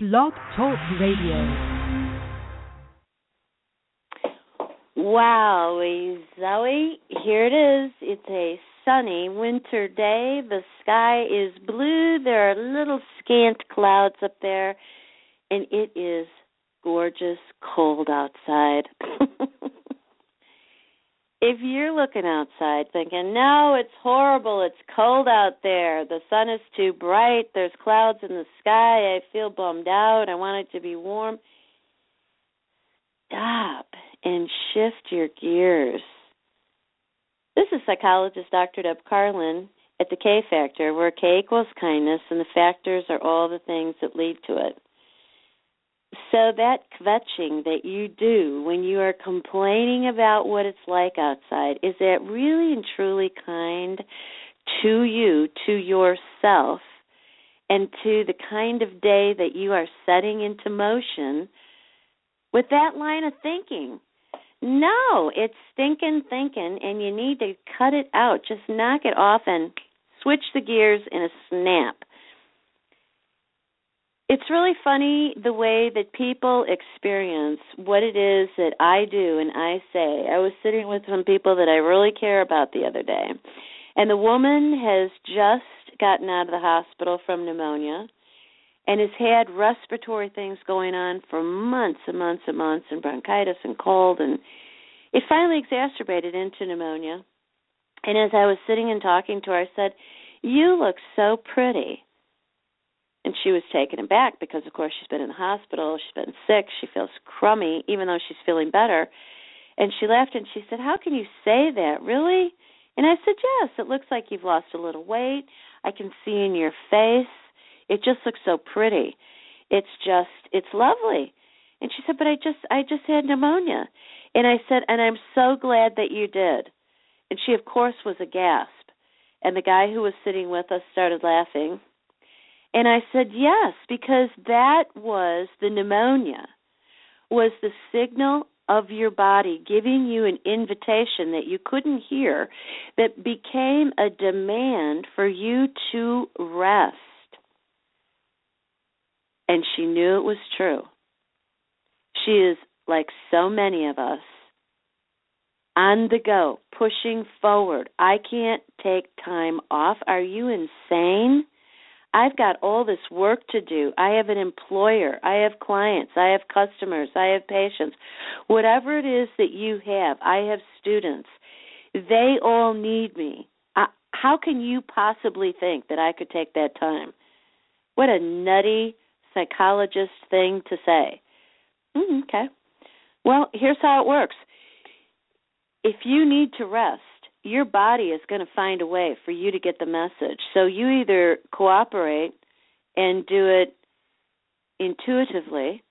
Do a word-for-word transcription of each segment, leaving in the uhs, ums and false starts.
Blog Talk Radio. Wow, Zoe, here it is. It's a sunny winter day. The sky is blue. There are little scant clouds up there, and it is gorgeous cold outside. If you're looking outside thinking, no, it's horrible, it's cold out there, the sun is too bright, there's clouds in the sky, I feel bummed out, I want it to be warm, stop and shift your gears. This is psychologist Doctor Deb Carlin at the K-Factor, where K equals kindness and the factors are all the things that lead to it. So that kvetching that you do when you are complaining about what it's like outside, is that really and truly kind to you, to yourself, and to the kind of day that you are setting into motion with that line of thinking? No, it's stinking thinking, and you need to cut it out. Just knock it off and switch the gears in a snap. It's really funny the way that people experience what it is that I do and I say. I was sitting with some people that I really care about the other day, and the woman has just gotten out of the hospital from pneumonia and has had respiratory things going on for months and months and months, and bronchitis and cold, and it finally exacerbated into pneumonia. And as I was sitting and talking to her, I said, "You look so pretty." And she was taken aback because, of course, she's been in the hospital, she's been sick, she feels crummy, even though she's feeling better. And she laughed and she said, "How can you say that, really?" And I said, "Yes, it looks like you've lost a little weight. I can see in your face. It just looks so pretty. It's just, it's lovely." And she said, "But I just, I just had pneumonia." And I said, "And I'm so glad that you did." And she, of course, was aghast. And the guy who was sitting with us started laughing. And I said, yes, because that was the pneumonia, was the signal of your body giving you an invitation that you couldn't hear, that became a demand for you to rest. And she knew it was true. She is, like so many of us, on the go, pushing forward. I can't take time off. Are you insane? I've got all this work to do. I have an employer. I have clients. I have customers. I have patients. Whatever it is that you have, I have students. They all need me. How can you possibly think that I could take that time? What a nutty psychologist thing to say. Mm, okay. Well, here's how it works. If you need to rest, your body is going to find a way for you to get the message. So you either cooperate and do it intuitively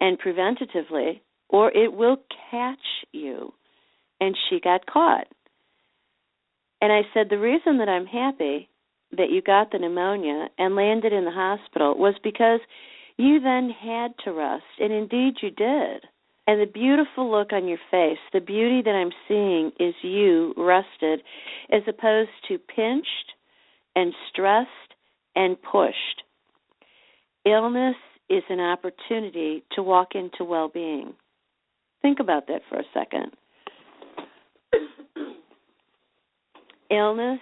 and preventatively, or it will catch you. And she got caught. And I said, the reason that I'm happy that you got the pneumonia and landed in the hospital was because you then had to rest, and indeed you did. And the beautiful look on your face, the beauty that I'm seeing is you rested, as opposed to pinched and stressed and pushed. Illness is an opportunity to walk into well-being. Think about that for a second. Illness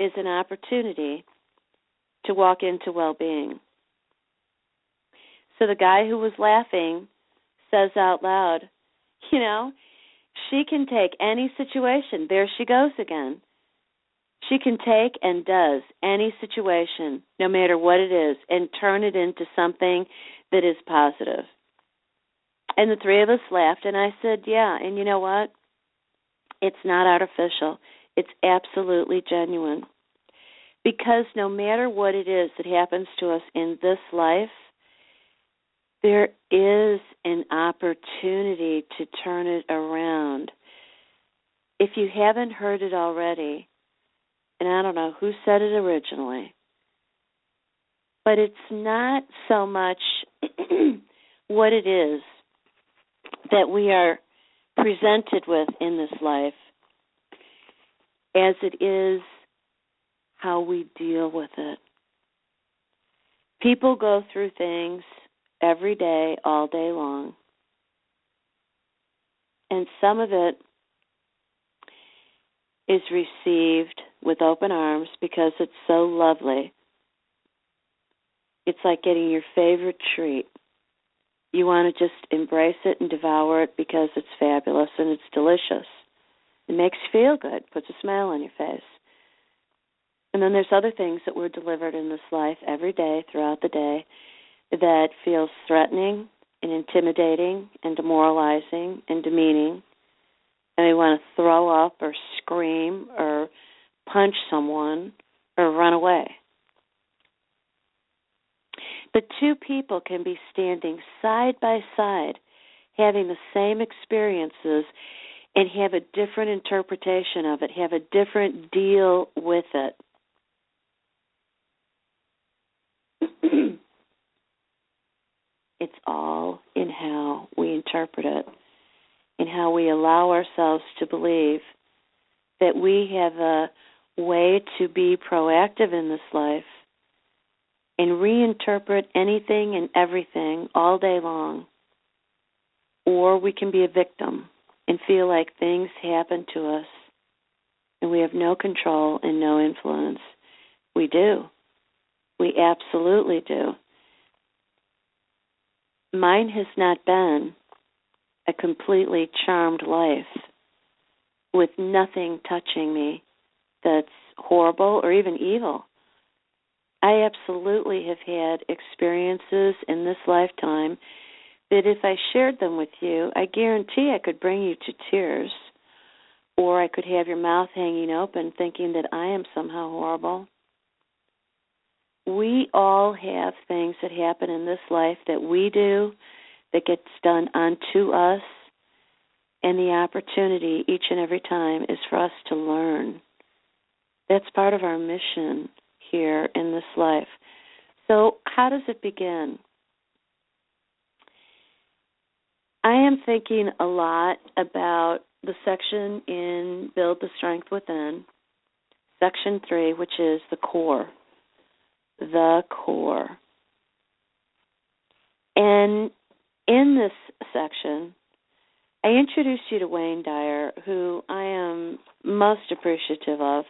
is an opportunity to walk into well-being. So the guy who was laughing says out loud, you know, she can take any situation. There she goes again. She can take and does any situation, no matter what it is, and turn it into something that is positive. And the three of us laughed, and I said, yeah, and you know what? It's not artificial. It's absolutely genuine. Because no matter what it is that happens to us in this life, there is an opportunity to turn it around. If you haven't heard it already, and I don't know who said it originally, but it's not so much what it is that we are presented with in this life as it is how we deal with it. People go through things every day, all day long. And some of it is received with open arms because it's so lovely. It's like getting your favorite treat. You want to just embrace it and devour it because it's fabulous and it's delicious. It makes you feel good, puts a smile on your face. And then there's other things that we're delivered in this life every day, throughout the day, that feels threatening and intimidating and demoralizing and demeaning. And we want to throw up or scream or punch someone or run away. But two people can be standing side by side, having the same experiences, and have a different interpretation of it, have a different deal with it. It's all in how we interpret it, in how we allow ourselves to believe that we have a way to be proactive in this life and reinterpret anything and everything all day long. Or we can be a victim and feel like things happen to us and we have no control and no influence. We do. We absolutely do. Mine has not been a completely charmed life with nothing touching me that's horrible or even evil. I absolutely have had experiences in this lifetime that if I shared them with you, I guarantee I could bring you to tears, or I could have your mouth hanging open thinking that I am somehow horrible. We all have things that happen in this life that we do, that gets done unto us, and the opportunity each and every time is for us to learn. That's part of our mission here in this life. So how does it begin? I am thinking a lot about the section in Build the Strength Within, section three, which is the core. The core. And in this section, I introduced you to Wayne Dyer, who I am most appreciative of.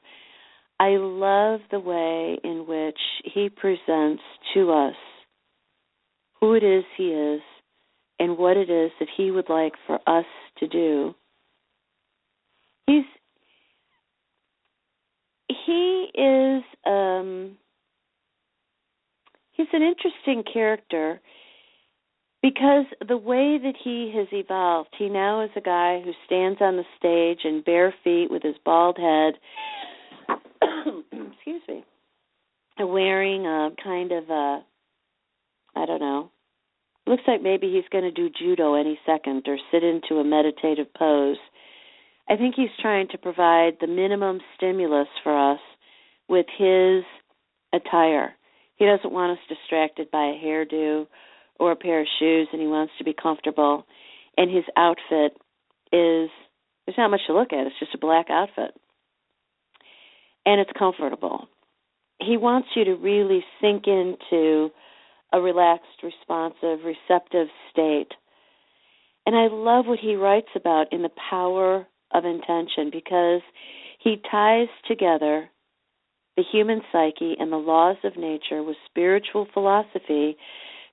I love the way in which he presents to us who it is he is and what it is that he would like for us to do. He's, he is... Um, He's an interesting character because the way that he has evolved, he now is a guy who stands on the stage in bare feet with his bald head, excuse me, wearing a kind of a, I don't know, looks like maybe he's going to do judo any second or sit into a meditative pose. I think he's trying to provide the minimum stimulus for us with his attire. He doesn't want us distracted by a hairdo or a pair of shoes, and he wants to be comfortable. And his outfit is, there's not much to look at. It's just a black outfit. And it's comfortable. He wants you to really sink into a relaxed, responsive, receptive state. And I love what he writes about in The Power of Intention because he ties together the human psyche and the laws of nature with spiritual philosophy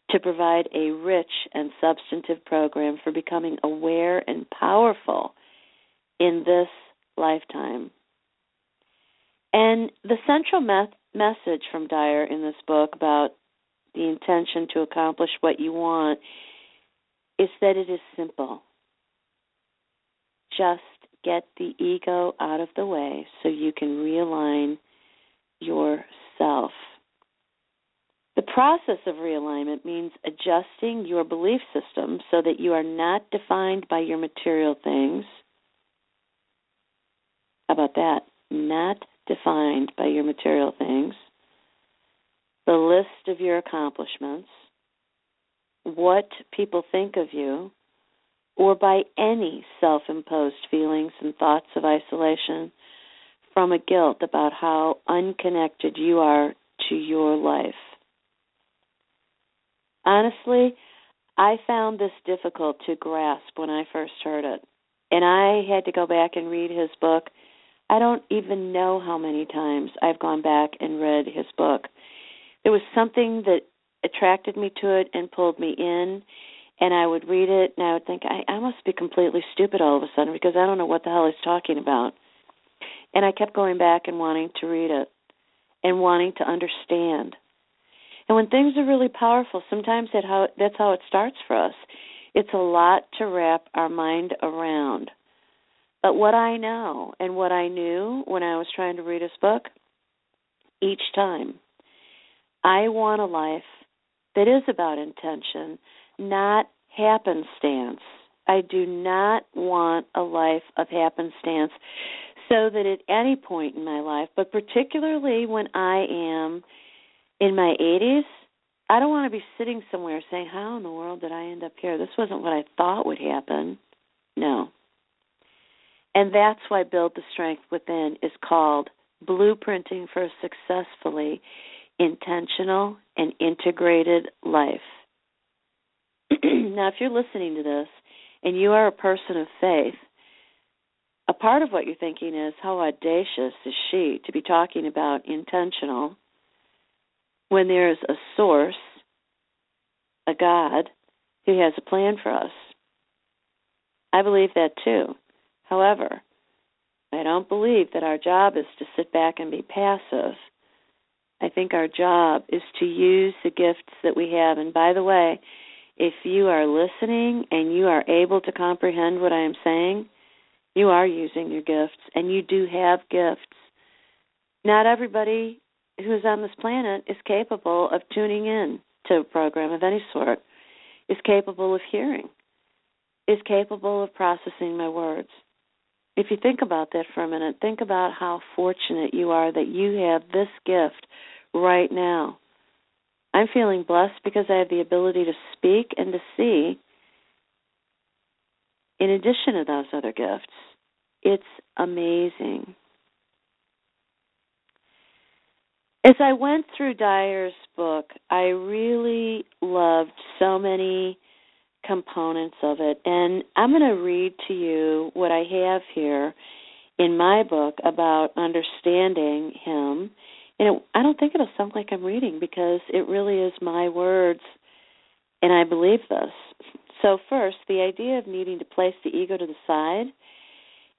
to provide a rich and substantive program for becoming aware and powerful in this lifetime. And the central me- message from Dyer in this book about the intention to accomplish what you want is that it is simple. Just get the ego out of the way so you can realign yourself. The process of realignment means adjusting your belief system so that you are not defined by your material things. How about that? Not defined by your material things. The list of your accomplishments, what people think of you, or by any self-imposed feelings and thoughts of isolation, from a guilt about how unconnected you are to your life. Honestly, I found this difficult to grasp when I first heard it, and I had to go back and read his book. I don't even know how many times I've gone back and read his book. There was something that attracted me to it and pulled me in, and I would read it, and I would think, I, I must be completely stupid all of a sudden because I don't know what the hell he's talking about. And I kept going back and wanting to read it and wanting to understand. And when things are really powerful, sometimes that how, that's how it starts for us. It's a lot to wrap our mind around. But what I know and what I knew when I was trying to read his book, each time, I want a life that is about intention, not happenstance. I do not want a life of happenstance, so that at any point in my life, but particularly when I am in my eighties, I don't want to be sitting somewhere saying, how in the world did I end up here? This wasn't what I thought would happen. No. And that's why Build the Strength Within is called Blueprinting for a Successfully Intentional and Integrated Life. Now, if you're listening to this and you are a person of faith, a part of what you're thinking is, how audacious is she to be talking about intentional when there is a source, a God, who has a plan for us? I believe that too. However, I don't believe that our job is to sit back and be passive. I think our job is to use the gifts that we have. And by the way, if you are listening and you are able to comprehend what I am saying, you are using your gifts, and you do have gifts. Not everybody who's on this planet is capable of tuning in to a program of any sort, is capable of hearing, is capable of processing my words. If you think about that for a minute, think about how fortunate you are that you have this gift right now. I'm feeling blessed because I have the ability to speak and to see, in addition to those other gifts. It's amazing. As I went through Dyer's book, I really loved so many components of it. And I'm going to read to you what I have here in my book about understanding him. And it, I don't think it'll sound like I'm reading because it really is my words, and I believe this. So first, the idea of needing to place the ego to the side,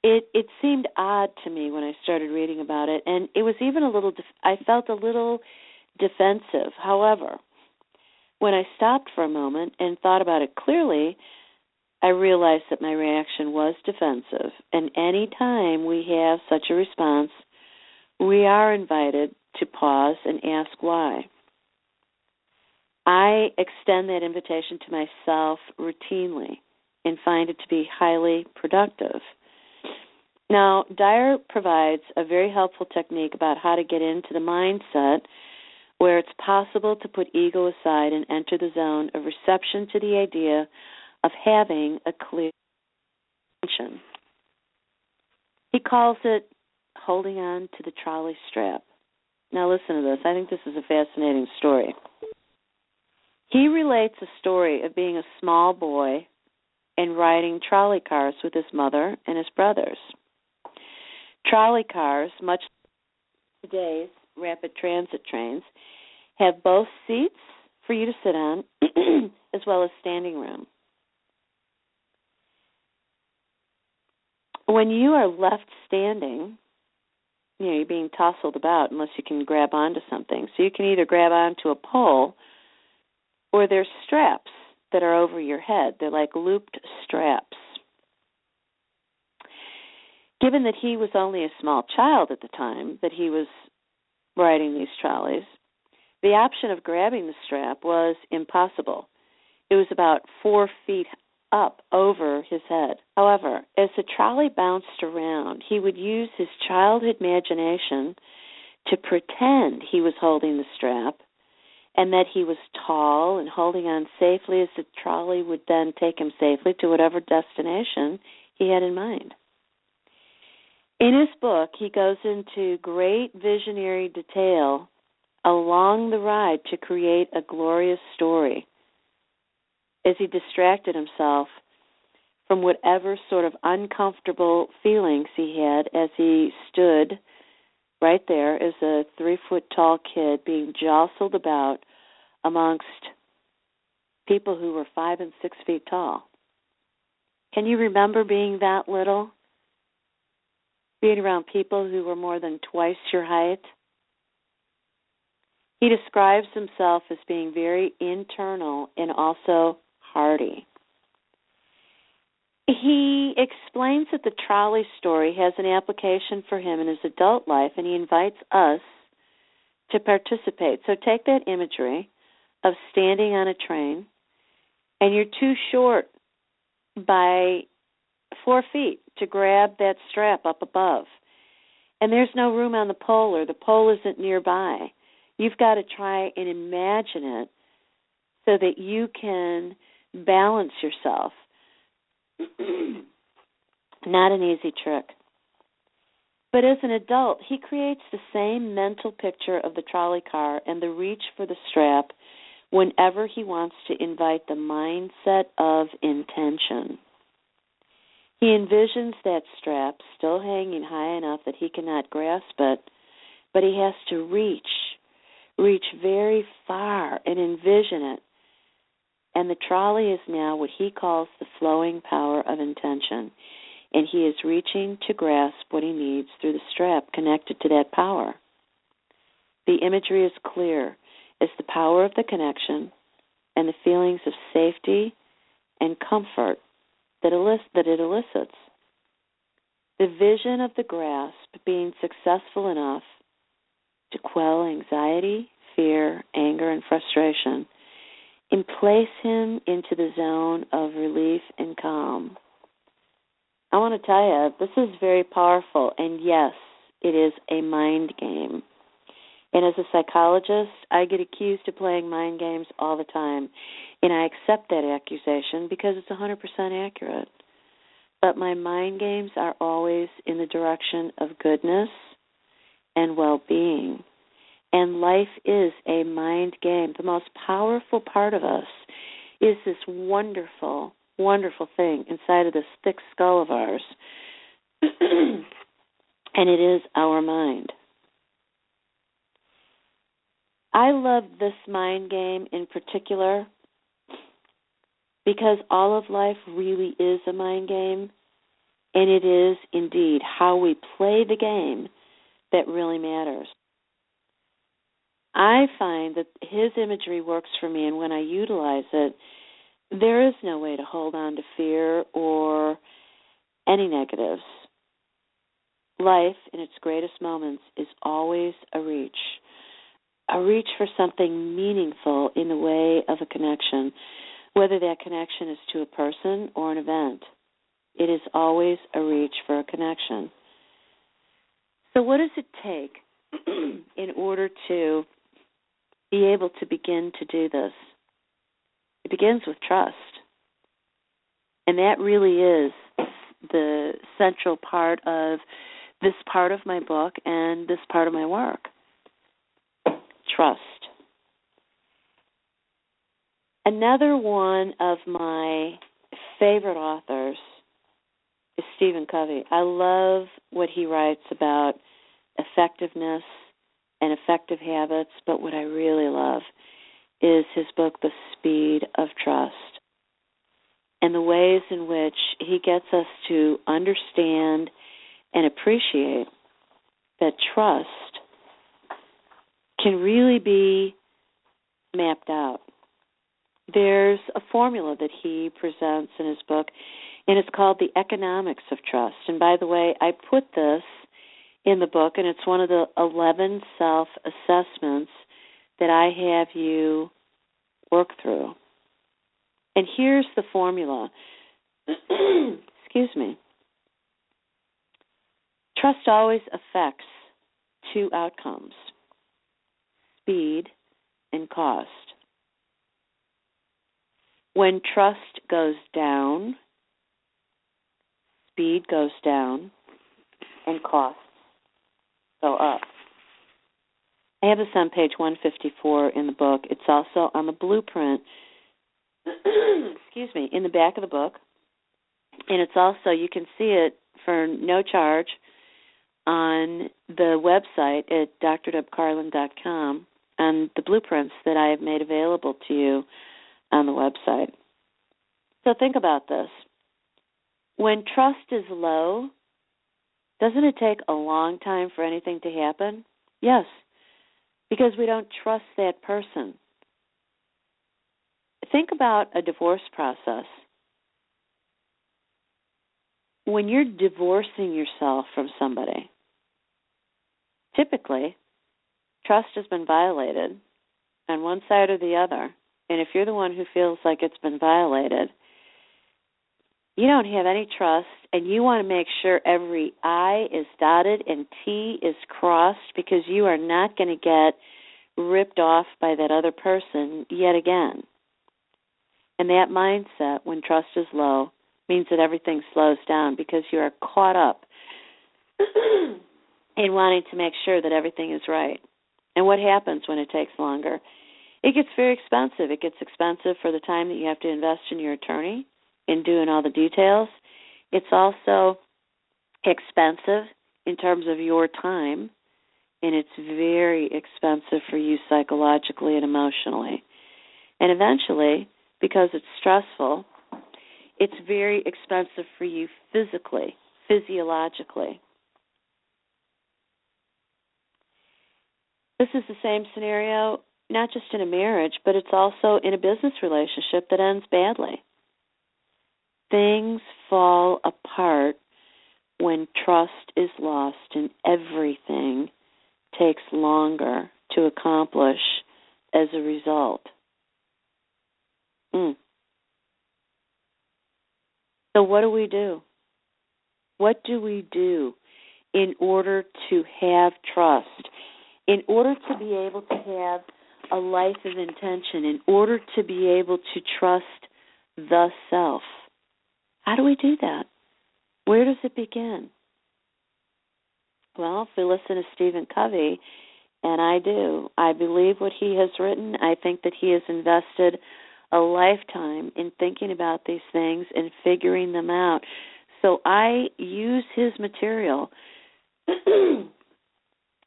it, it seemed odd to me when I started reading about it, and it was even a little, def- I felt a little defensive. However, when I stopped for a moment and thought about it clearly, I realized that my reaction was defensive, and any time we have such a response, we are invited to pause and ask why. I extend that invitation to myself routinely and find it to be highly productive. Now, Dyer provides a very helpful technique about how to get into the mindset where it's possible to put ego aside and enter the zone of reception to the idea of having a clear intention. He calls it holding on to the trolley strap. Now listen to this. I think this is a fascinating story. He relates a story of being a small boy and riding trolley cars with his mother and his brothers. Trolley cars, much like today's rapid transit trains, have both seats for you to sit on as well as standing room. When you are left standing, you know, you're being tousled about unless you can grab onto something. So you can either grab onto a pole or there's straps that are over your head. They're like looped straps. Given that he was only a small child at the time that he was riding these trolleys, the option of grabbing the strap was impossible. It was about four feet up over his head. However, as the trolley bounced around, he would use his childhood imagination to pretend he was holding the strap and that he was tall and holding on safely as the trolley would then take him safely to whatever destination he had in mind. In his book, he goes into great visionary detail along the ride to create a glorious story. is he distracted himself from whatever sort of uncomfortable feelings he had as he stood right there as a three-foot-tall kid being jostled about amongst people who were five and six feet tall. Can you remember being that little? Being around people who were more than twice your height? He describes himself as being very internal and also hardy. He explains that the trolley story has an application for him in his adult life, and he invites us to participate. So take that imagery of standing on a train, and you're too short by four feet to grab that strap up above, and there's no room on the pole, or the pole isn't nearby. You've got to try and imagine it so that you can balance yourself. Not an easy trick. But as an adult, he creates the same mental picture of the trolley car and the reach for the strap whenever he wants to invite the mindset of intention. He envisions that strap still hanging high enough that he cannot grasp it, but he has to reach, reach very far and envision it. And the trolley is now what he calls the flowing power of intention, and he is reaching to grasp what he needs through the strap connected to that power. The imagery is clear. It's the power of the connection and the feelings of safety and comfort that it elicits. The vision of the grasp being successful enough to quell anxiety, fear, anger, and frustration, and place him into the zone of relief and calm. I want to tell you, this is very powerful, and yes, it is a mind game. And as a psychologist, I get accused of playing mind games all the time, and I accept that accusation because it's one hundred percent accurate. But my mind games are always in the direction of goodness and well-being. And life is a mind game. The most powerful part of us is this wonderful, wonderful thing inside of this thick skull of ours. And it is our mind. I love this mind game in particular because all of life really is a mind game. And it is indeed how we play the game that really matters. I find that his imagery works for me, and when I utilize it, there is no way to hold on to fear or any negatives. Life, in its greatest moments, is always a reach, a reach for something meaningful in the way of a connection, whether that connection is to a person or an event. It is always a reach for a connection. So what does it take in order to be able to begin to do this? It begins with trust. And that really is the central part of this part of my book and this part of my work. Trust. Another one of my favorite authors is Stephen Covey. I love what he writes about effectiveness and effective habits, but what I really love is his book, The Speed of Trust, and the ways in which he gets us to understand and appreciate that trust can really be mapped out. There's a formula that he presents in his book, and it's called The Economics of Trust. And by the way, I put this in the book, and it's one of the eleven self-assessments that I have you work through. And here's the formula. Excuse me. Trust always affects two outcomes, speed and cost. When trust goes down, speed goes down, and cost go up. I have this on page one fifty-four in the book. It's also on the blueprint excuse me, in the back of the book. And it's also, you can see it for no charge on the website at d r deb carlin dot com and the blueprints that I have made available to you on the website. So think about this. When trust is low, doesn't it take a long time for anything to happen? Yes, because we don't trust that person. Think about a divorce process. When you're divorcing yourself from somebody, typically, trust has been violated on one side or the other. And if you're the one who feels like it's been violated, you don't have any trust, and you want to make sure every I is dotted and T is crossed, because you are not going to get ripped off by that other person yet again. And that mindset, when trust is low, means that everything slows down because you are caught up in wanting to make sure that everything is right. And what happens when it takes longer? It gets very expensive. It gets expensive for the time that you have to invest in your attorney in doing all the details. It's also expensive in terms of your time, and it's very expensive for you psychologically and emotionally. And eventually, because it's stressful, it's very expensive for you physically, physiologically. This is the same scenario not just in a marriage, but it's also in a business relationship that ends badly. Things fall apart when trust is lost and everything takes longer to accomplish as a result. Mm. So what do we do? What do we do in order to have trust? In order to be able to have a life of intention, in order to be able to trust the self? How do we do that? Where does it begin? Well, if we listen to Stephen Covey, and I do, I believe what he has written. I think that he has invested a lifetime in thinking about these things and figuring them out. So I use his material. Oh,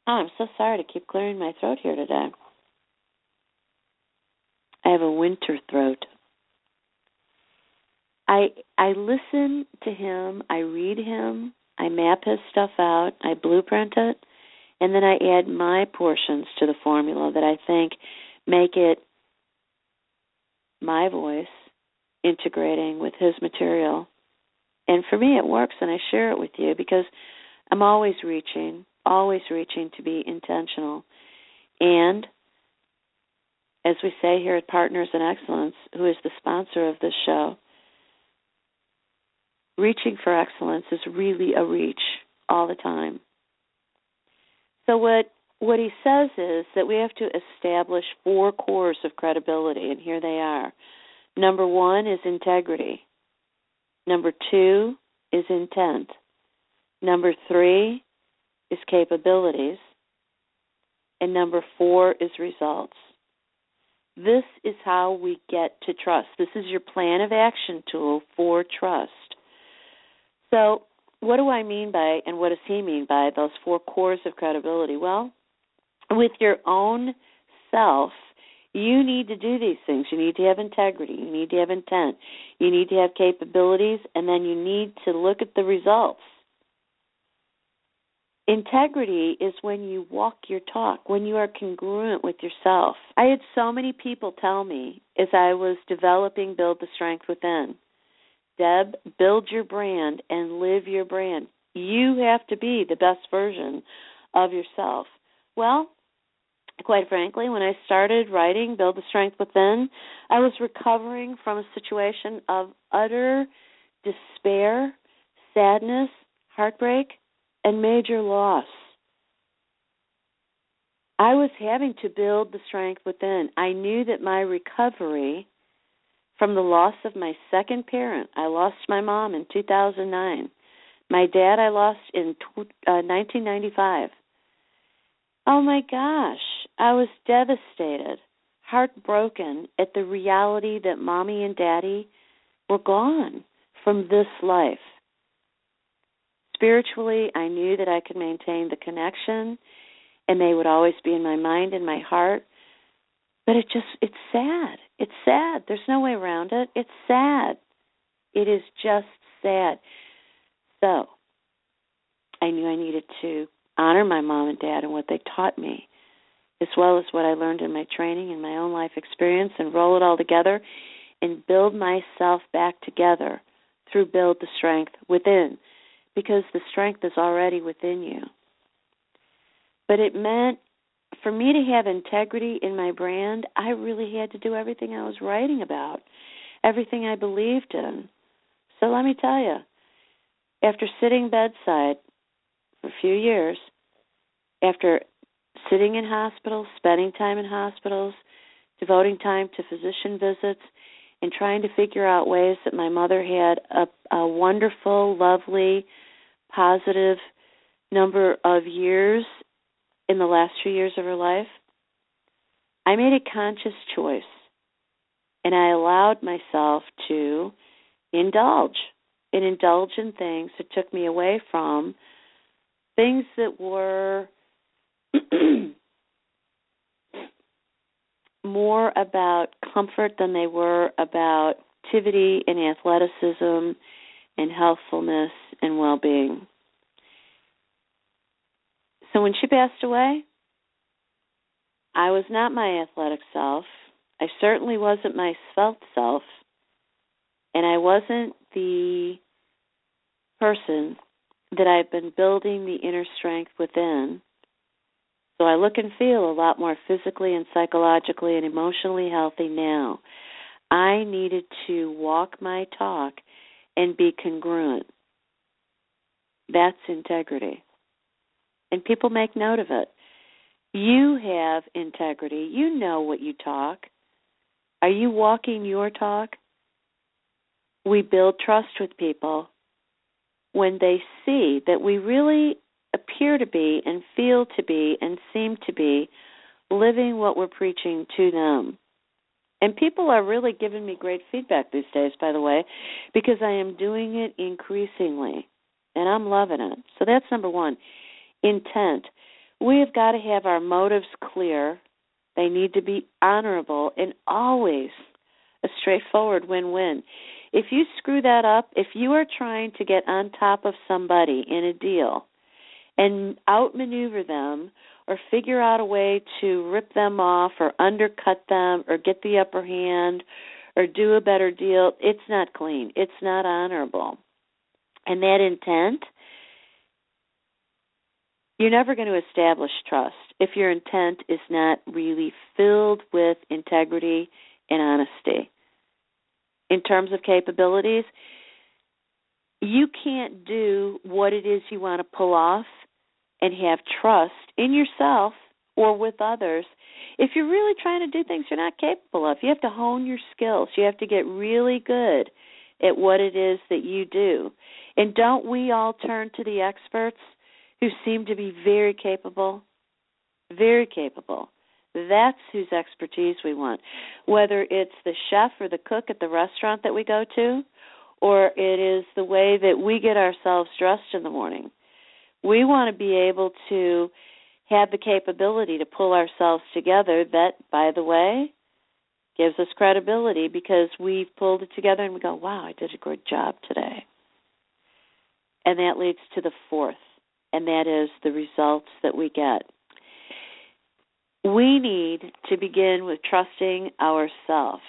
I'm so sorry to keep clearing my throat here today. I have a winter throat. I I listen to him, I read him, I map his stuff out, I blueprint it, and then I add my portions to the formula that I think make it my voice integrating with his material. And for me it works, and I share it with you because I'm always reaching, always reaching to be intentional. And as we say here at Partners in Excellence, who is the sponsor of this show, reaching for excellence is really a reach all the time. So what what he says is that we have to establish four cores of credibility, and here they are. Number one is integrity. Number two is intent. Number three is capabilities. And number four is results. This is how we get to trust. This is your plan of action tool for trust. So what do I mean by, and what does he mean by, those four cores of credibility? Well, with your own self, you need to do these things. You need to have integrity. You need to have intent. You need to have capabilities, and then you need to look at the results. Integrity is when you walk your talk, when you are congruent with yourself. I had so many people tell me as I was developing Build the Strength Within, Deb, build your brand and live your brand. You have to be the best version of yourself. Well, quite frankly, when I started writing Build the Strength Within, I was recovering from a situation of utter despair, sadness, heartbreak, and major loss. I was having to build the strength within. I knew that my recovery from the loss of my second parent, I lost my mom in two thousand nine. My dad I lost in nineteen ninety-five. Oh my gosh, I was devastated, heartbroken at the reality that mommy and daddy were gone from this life. Spiritually, I knew that I could maintain the connection, and they would always be in my mind and my heart. But it just, it's sad. It's sad. There's no way around it. It's sad. It is just sad. So I knew I needed to honor my mom and dad and what they taught me, as well as what I learned in my training and my own life experience, and roll it all together and build myself back together through Build the Strength Within, because the strength is already within you. But it meant for me to have integrity in my brand, I really had to do everything I was writing about, everything I believed in. So let me tell you, after sitting bedside for a few years, after sitting in hospitals, spending time in hospitals, devoting time to physician visits, and trying to figure out ways that my mother had a, a wonderful, lovely, positive number of years in the last few years of her life, I made a conscious choice, and I allowed myself to indulge and indulge in things that took me away from things that were more about comfort than they were about activity and athleticism and healthfulness and well-being. So when she passed away, I was not my athletic self. I certainly wasn't my svelte self, and I wasn't the person that I've been building the inner strength within. So I look and feel a lot more physically and psychologically and emotionally healthy now. I needed to walk my talk and be congruent. That's integrity. And people make note of it. You have integrity. You know what you talk. Are you walking your talk? We build trust with people when they see that we really appear to be and feel to be and seem to be living what we're preaching to them. And people are really giving me great feedback these days, by the way, because I am doing it increasingly, and I'm loving it. So that's number one. Intent. We have got to have our motives clear. They need to be honorable and always a straightforward win-win. If you screw that up, if you are trying to get on top of somebody in a deal and outmaneuver them or figure out a way to rip them off or undercut them or get the upper hand or do a better deal, it's not clean. It's not honorable. And that intent, you're never going to establish trust if your intent is not really filled with integrity and honesty. In terms of capabilities, you can't do what it is you want to pull off and have trust in yourself or with others if you're really trying to do things you're not capable of. You have to hone your skills. You have to get really good at what it is that you do. And don't we all turn to the experts who seem to be very capable, very capable? That's whose expertise we want, whether it's the chef or the cook at the restaurant that we go to, or it is the way that we get ourselves dressed in the morning. We want to be able to have the capability to pull ourselves together. That, by the way, gives us credibility because we've pulled it together and we go, wow, I did a great job today. And that leads to the fourth, and that is the results that we get. We need to begin with trusting ourselves.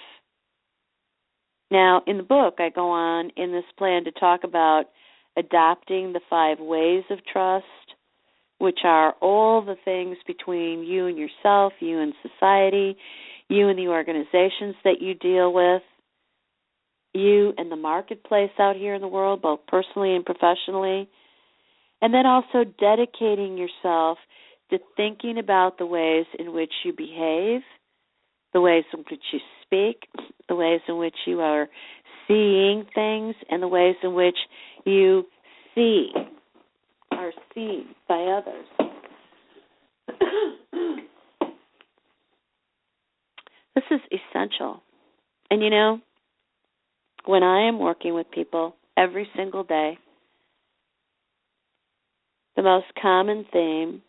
Now, in the book, I go on in this plan to talk about adopting the five ways of trust, which are all the things between you and yourself, you and society, you and the organizations that you deal with, you and the marketplace out here in the world, both personally and professionally, and then also dedicating yourself to thinking about the ways in which you behave, the ways in which you speak, the ways in which you are seeing things, and the ways in which you see, are seen by others. This is essential. And you know, when I am working with people every single day, the most common theme,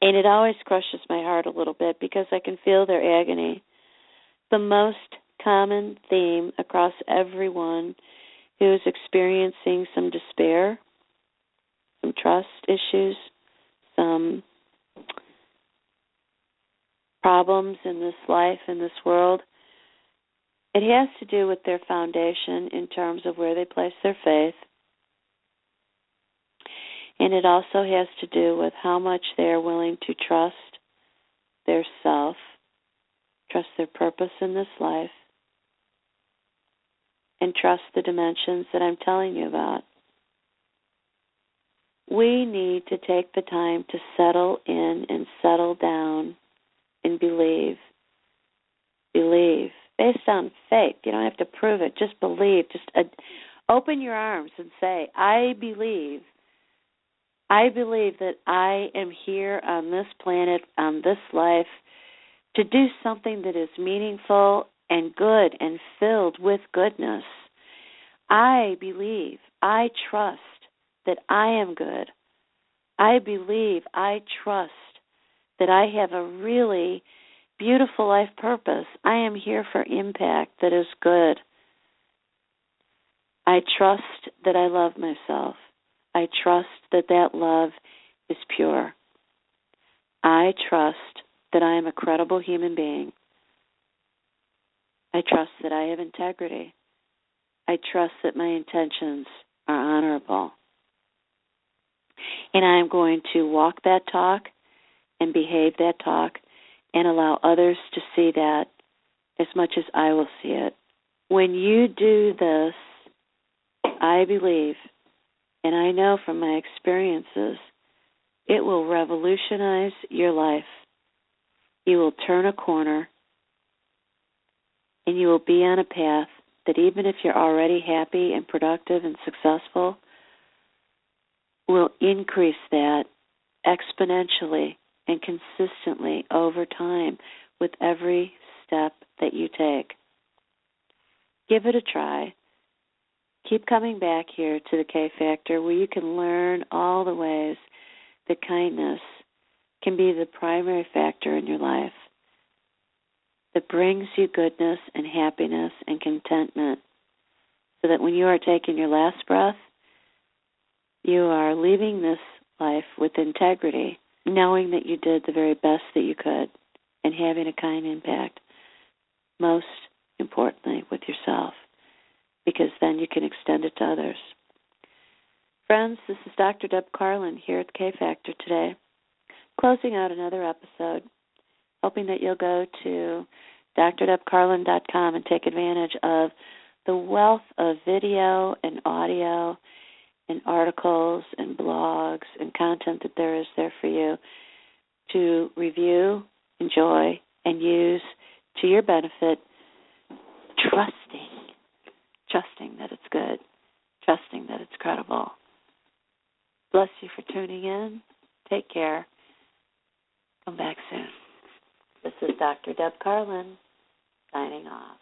and it always crushes my heart a little bit because I can feel their agony, the most common theme across everyone who is experiencing some despair, some trust issues, some problems in this life, in this world, it has to do with their foundation in terms of where they place their faith. And it also has to do with how much they are willing to trust their self, trust their purpose in this life, and trust the dimensions that I'm telling you about. We need to take the time to settle in and settle down and believe. Believe. Based on faith. You don't have to prove it. Just believe. Just uh, open your arms and say, I believe. I believe that I am here on this planet, on this life, to do something that is meaningful and good and filled with goodness. I believe. I trust that I am good. I believe. I trust that I have a really beautiful life purpose. I am here for impact that is good. I trust that I love myself. I trust that that love is pure. I trust that I am a credible human being. I trust that I have integrity. I trust that my intentions are honorable. And I am going to walk that talk and behave that talk and allow others to see that as much as I will see it. When you do this, I believe, and I know from my experiences, it will revolutionize your life. You will turn a corner, and you will be on a path that even if you're already happy and productive and successful, will increase that exponentially and consistently over time with every step that you take. Give it a try. Keep coming back here to the K-Factor where you can learn all the ways that kindness can be the primary factor in your life that brings you goodness and happiness and contentment so that when you are taking your last breath, you are leaving this life with integrity, knowing that you did the very best that you could and having a kind impact, most importantly with yourself, because then you can extend it to others. Friends, this is Doctor Deb Carlin here at the K-Factor today, closing out another episode, hoping that you'll go to d r deb carlin dot com and take advantage of the wealth of video and audio and articles and blogs and content that there is there for you to review, enjoy, and use to your benefit, trusting, trusting that it's good, trusting that it's credible. Bless you for tuning in. Take care. Come back soon. This is Doctor Deb Carlin signing off.